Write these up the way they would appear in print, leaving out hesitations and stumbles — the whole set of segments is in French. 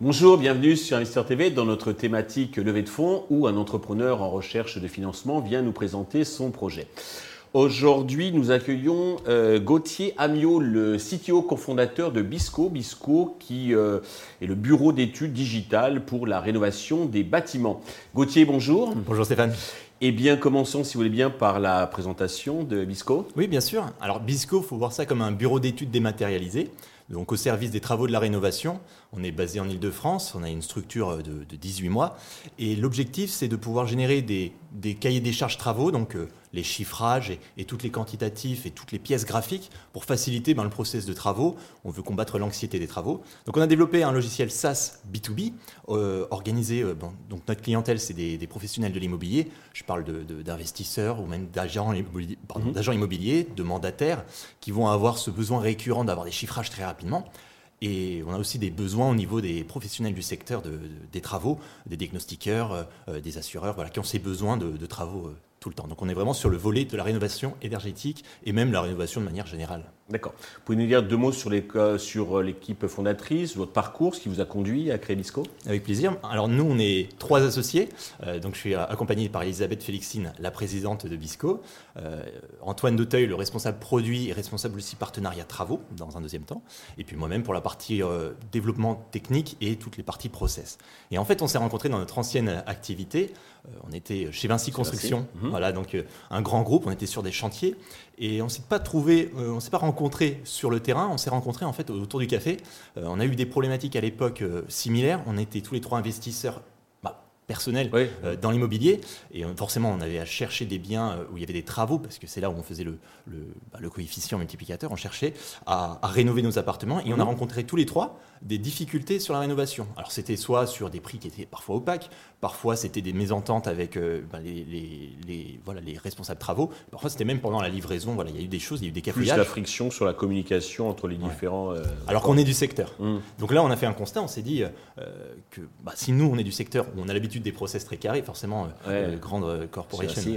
Bonjour, bienvenue sur Investor TV dans notre thématique levée de fonds où un entrepreneur en recherche de financement vient nous présenter son projet. Aujourd'hui, nous accueillons Gauthier Amiot, le CTO cofondateur de Bizco. Bizco qui est le bureau d'études digitales pour la rénovation des bâtiments. Gauthier, bonjour. Bonjour Stéphane. Eh bien, commençons, si vous voulez bien, par la présentation de Bizco. Oui, bien sûr. Alors, Bizco, il faut voir ça comme un bureau d'études dématérialisé, donc au service des travaux de la rénovation. On est basé en Ile-de-France, on a une structure de 18 mois. Et l'objectif, c'est de pouvoir générer des cahiers des charges travaux, donc les chiffrages et toutes les quantitatifs et toutes les pièces graphiques pour faciliter le process de travaux. On veut combattre l'anxiété des travaux. Donc, on a développé un logiciel SaaS B2B, organisé. Donc, notre clientèle, c'est des professionnels de l'immobilier. Je parle d'investisseurs ou même d'agents immobiliers, de mandataires qui vont avoir ce besoin récurrent d'avoir des chiffrages très rapidement. Et on a aussi des besoins au niveau des professionnels du secteur des travaux, des diagnostiqueurs, des assureurs, qui ont ces besoins de travaux tout le temps. Donc, on est vraiment sur le volet de la rénovation énergétique et même la rénovation de manière générale. D'accord. Vous pouvez nous dire deux mots sur l'équipe fondatrice, votre parcours, ce qui vous a conduit à créer Bizco ? Avec plaisir. Alors, nous, on est trois associés. Donc, je suis accompagné par Elisabeth Félixine, la présidente de Bizco. Antoine Douteuil, le responsable produit et responsable aussi partenariat travaux, dans un deuxième temps. Et puis moi-même pour la partie développement technique et toutes les parties process. Et en fait, on s'est rencontrés dans notre ancienne activité. On était chez Vinci Construction. Voilà, donc un grand groupe, on était sur des chantiers et on ne s'est pas rencontrés sur le terrain, on s'est rencontrés en fait autour du café. On a eu des problématiques à l'époque similaires, on était tous les trois investisseurs personnels dans l'immobilier et forcément on avait à chercher des biens où il y avait des travaux parce que c'est là où on faisait le coefficient multiplicateur, on cherchait à rénover nos appartements et on a rencontré tous les trois des difficultés sur la rénovation. Alors c'était soit sur des prix qui étaient parfois opaques, parfois c'était des mésententes avec les responsables travaux, parfois c'était même pendant la livraison, il y a eu des choses, il y a eu des cafouillages. Plus la friction sur la communication entre les différents… Alors qu'on est du secteur. Donc là on a fait un constat, on s'est dit que si nous on est du secteur, on a l'habitude des process très carrés, forcément, grande corporation.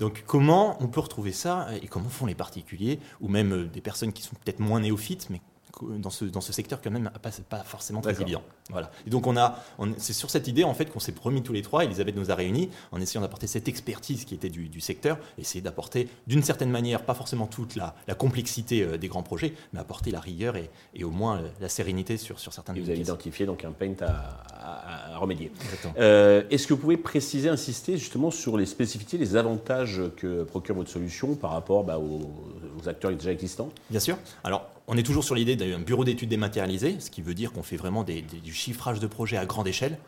Donc, comment on peut retrouver ça et comment font les particuliers ou même des personnes qui sont peut-être moins néophytes, mais dans ce secteur quand même pas forcément très évident. Voilà. Et donc, c'est sur cette idée en fait qu'on s'est remis tous les trois. Elisabeth nous a réunis en essayant d'apporter cette expertise qui était du secteur, essayer d'apporter d'une certaine manière, pas forcément toute la complexité des grands projets, mais apporter la rigueur et au moins la sérénité sur certains. Et vous avez identifié donc un pain à remédier. Est-ce que vous pouvez insister justement sur les spécificités, les avantages que procure votre solution par rapport aux acteurs déjà existants ? Bien sûr. Alors, on est toujours sur l'idée d'un bureau d'études dématérialisé, ce qui veut dire qu'on fait vraiment du chiffrage de projet à grande échelle,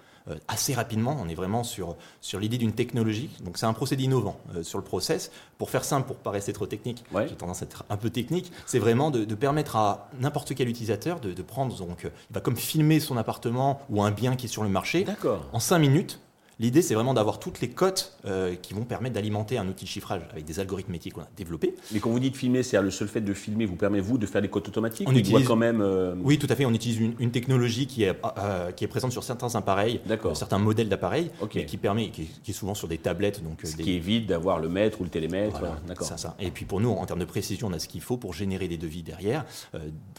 assez rapidement. On est vraiment sur l'idée d'une technologie. Donc, c'est un procédé innovant sur le process. Pour faire simple, pour ne pas rester trop technique, j'ai tendance à être un peu technique, c'est vraiment de permettre à n'importe quel utilisateur de prendre, donc, il va comme filmer son appartement ou un bien qui est sur le marché. D'accord. En 5 minutes. L'idée, c'est vraiment d'avoir toutes les cotes qui vont permettre d'alimenter un outil de chiffrage avec des algorithmes métiers qu'on a développés. Mais quand vous dites filmer, c'est-à-dire le seul fait de filmer vous permet, vous, de faire des cotes automatiques ? On utilise quand même… Oui, tout à fait. On utilise une technologie qui est présente sur certains appareils, certains modèles d'appareils, qui permet, qui est souvent sur des tablettes. Donc, qui évite d'avoir le mètre ou le télémètre. Voilà, ça. Et puis pour nous, en termes de précision, on a ce qu'il faut pour générer des devis derrière.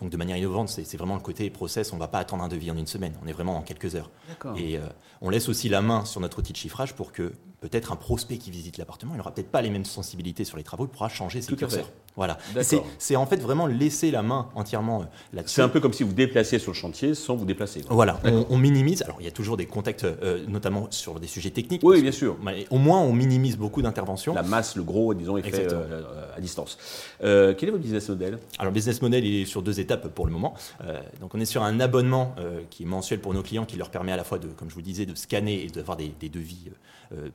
Donc de manière innovante, c'est vraiment le côté process. On ne va pas attendre un devis en une semaine. On est vraiment en quelques heures. D'accord. Et on laisse aussi la main sur notre outil de chiffrage pour que peut-être un prospect qui visite l'appartement, il n'aura peut-être pas les mêmes sensibilités sur les travaux, il pourra changer ses curseurs. Voilà. C'est en fait vraiment laisser la main entièrement là-dessus. C'est un peu comme si vous déplaciez sur le chantier sans vous déplacer. Voilà, on minimise. Alors, il y a toujours des contacts, notamment sur des sujets techniques. Oui, bien sûr. Mais au moins, on minimise beaucoup d'interventions. La masse, le gros, disons, est fait à distance. Quel est votre business model ? Alors, le business model, il est sur 2 étapes pour le moment. Donc, on est sur un abonnement qui est mensuel pour nos clients, qui leur permet à la fois, comme je vous disais, de scanner et d'avoir des devis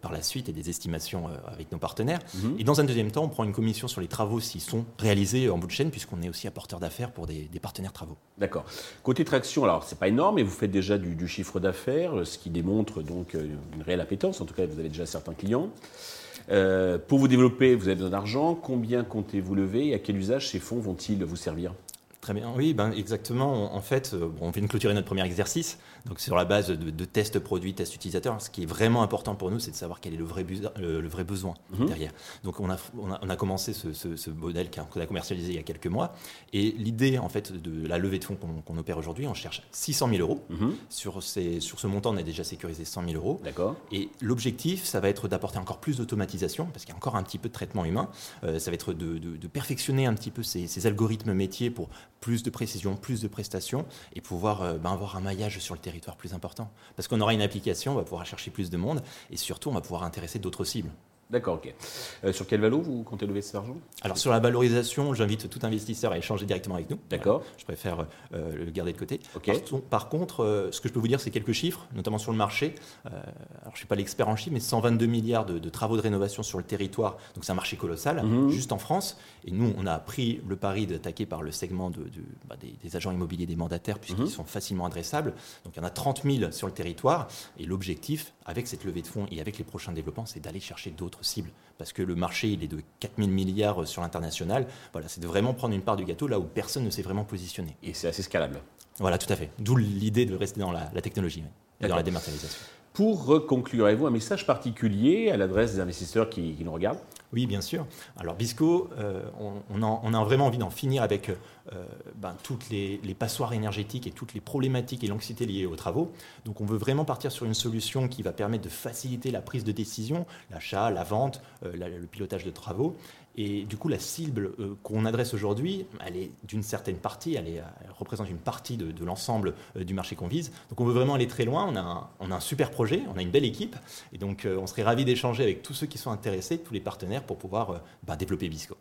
par la suite et des estimations avec nos partenaires. Et dans un deuxième temps, on prend une commission sur les travaux s'ils sont réalisés en bout de chaîne, puisqu'on est aussi apporteur d'affaires pour des partenaires travaux. D'accord. Côté traction, alors c'est pas énorme, mais vous faites déjà du chiffre d'affaires, ce qui démontre donc une réelle appétence. En tout cas, vous avez déjà certains clients. Pour vous développer, vous avez besoin d'argent. Combien comptez-vous lever et à quel usage ces fonds vont-ils vous servir ? Très bien, oui, ben exactement. En fait, on vient de clôturer notre premier exercice, donc sur la base de tests produits, tests utilisateurs. Ce qui est vraiment important pour nous, c'est de savoir quel est le vrai besoin derrière. Donc, on a commencé ce modèle qu'on a commercialisé il y a quelques mois. Et l'idée, en fait, de la levée de fonds qu'on opère aujourd'hui, on cherche 600 000 euros. Sur ce montant, on a déjà sécurisé 100 000 euros. D'accord. Et l'objectif, ça va être d'apporter encore plus d'automatisation, parce qu'il y a encore un petit peu de traitement humain. Ça va être de perfectionner un petit peu ces algorithmes métiers pour plus de précision, plus de prestations et pouvoir avoir un maillage sur le territoire plus important. Parce qu'on aura une application, on va pouvoir chercher plus de monde et surtout on va pouvoir intéresser d'autres cibles. D'accord, ok. Sur quelle valo vous comptez lever cet argent ? Alors sur la valorisation, j'invite tout investisseur à échanger directement avec nous. D'accord. Voilà, je préfère le garder de côté. Okay. Par contre, ce que je peux vous dire, c'est quelques chiffres, notamment sur le marché. Alors je ne suis pas l'expert en chiffres, mais 122 milliards de travaux de rénovation sur le territoire. Donc c'est un marché colossal, juste en France. Et nous, on a pris le pari d'attaquer par le segment des agents immobiliers, des mandataires, puisqu'ils sont facilement adressables. Donc il y en a 30 000 sur le territoire. Et l'objectif, avec cette levée de fonds et avec les prochains développements, c'est d'aller chercher d'autres cible, parce que le marché il est de 4000 milliards sur l'international. Voilà, c'est de vraiment prendre une part du gâteau là où personne ne s'est vraiment positionné. Et c'est assez scalable. Voilà, tout à fait. D'où l'idée de rester dans la technologie et dans la dématérialisation. Pour conclure, avez-vous un message particulier à l'adresse des investisseurs qui nous regardent ? Oui, bien sûr. Alors, Bizco, on a vraiment envie d'en finir avec toutes les passoires énergétiques et toutes les problématiques et l'anxiété liées aux travaux. Donc, on veut vraiment partir sur une solution qui va permettre de faciliter la prise de décision, l'achat, la vente, le pilotage de travaux. Et du coup, la cible qu'on adresse aujourd'hui, elle est d'une certaine partie, elle représente une partie de l'ensemble du marché qu'on vise. Donc, on veut vraiment aller très loin. On a un super projet, on a une belle équipe. Et donc, on serait ravis d'échanger avec tous ceux qui sont intéressés, tous les partenaires, pour pouvoir développer Bizco.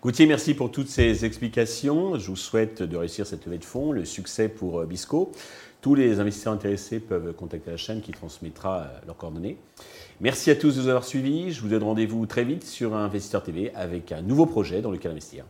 Gauthier, merci pour toutes ces explications. Je vous souhaite de réussir cette levée de fonds, le succès pour Bizco. Tous les investisseurs intéressés peuvent contacter la chaîne qui transmettra leurs coordonnées. Merci à tous de nous avoir suivis. Je vous donne rendez-vous très vite sur Investor TV avec un nouveau projet dans lequel investir.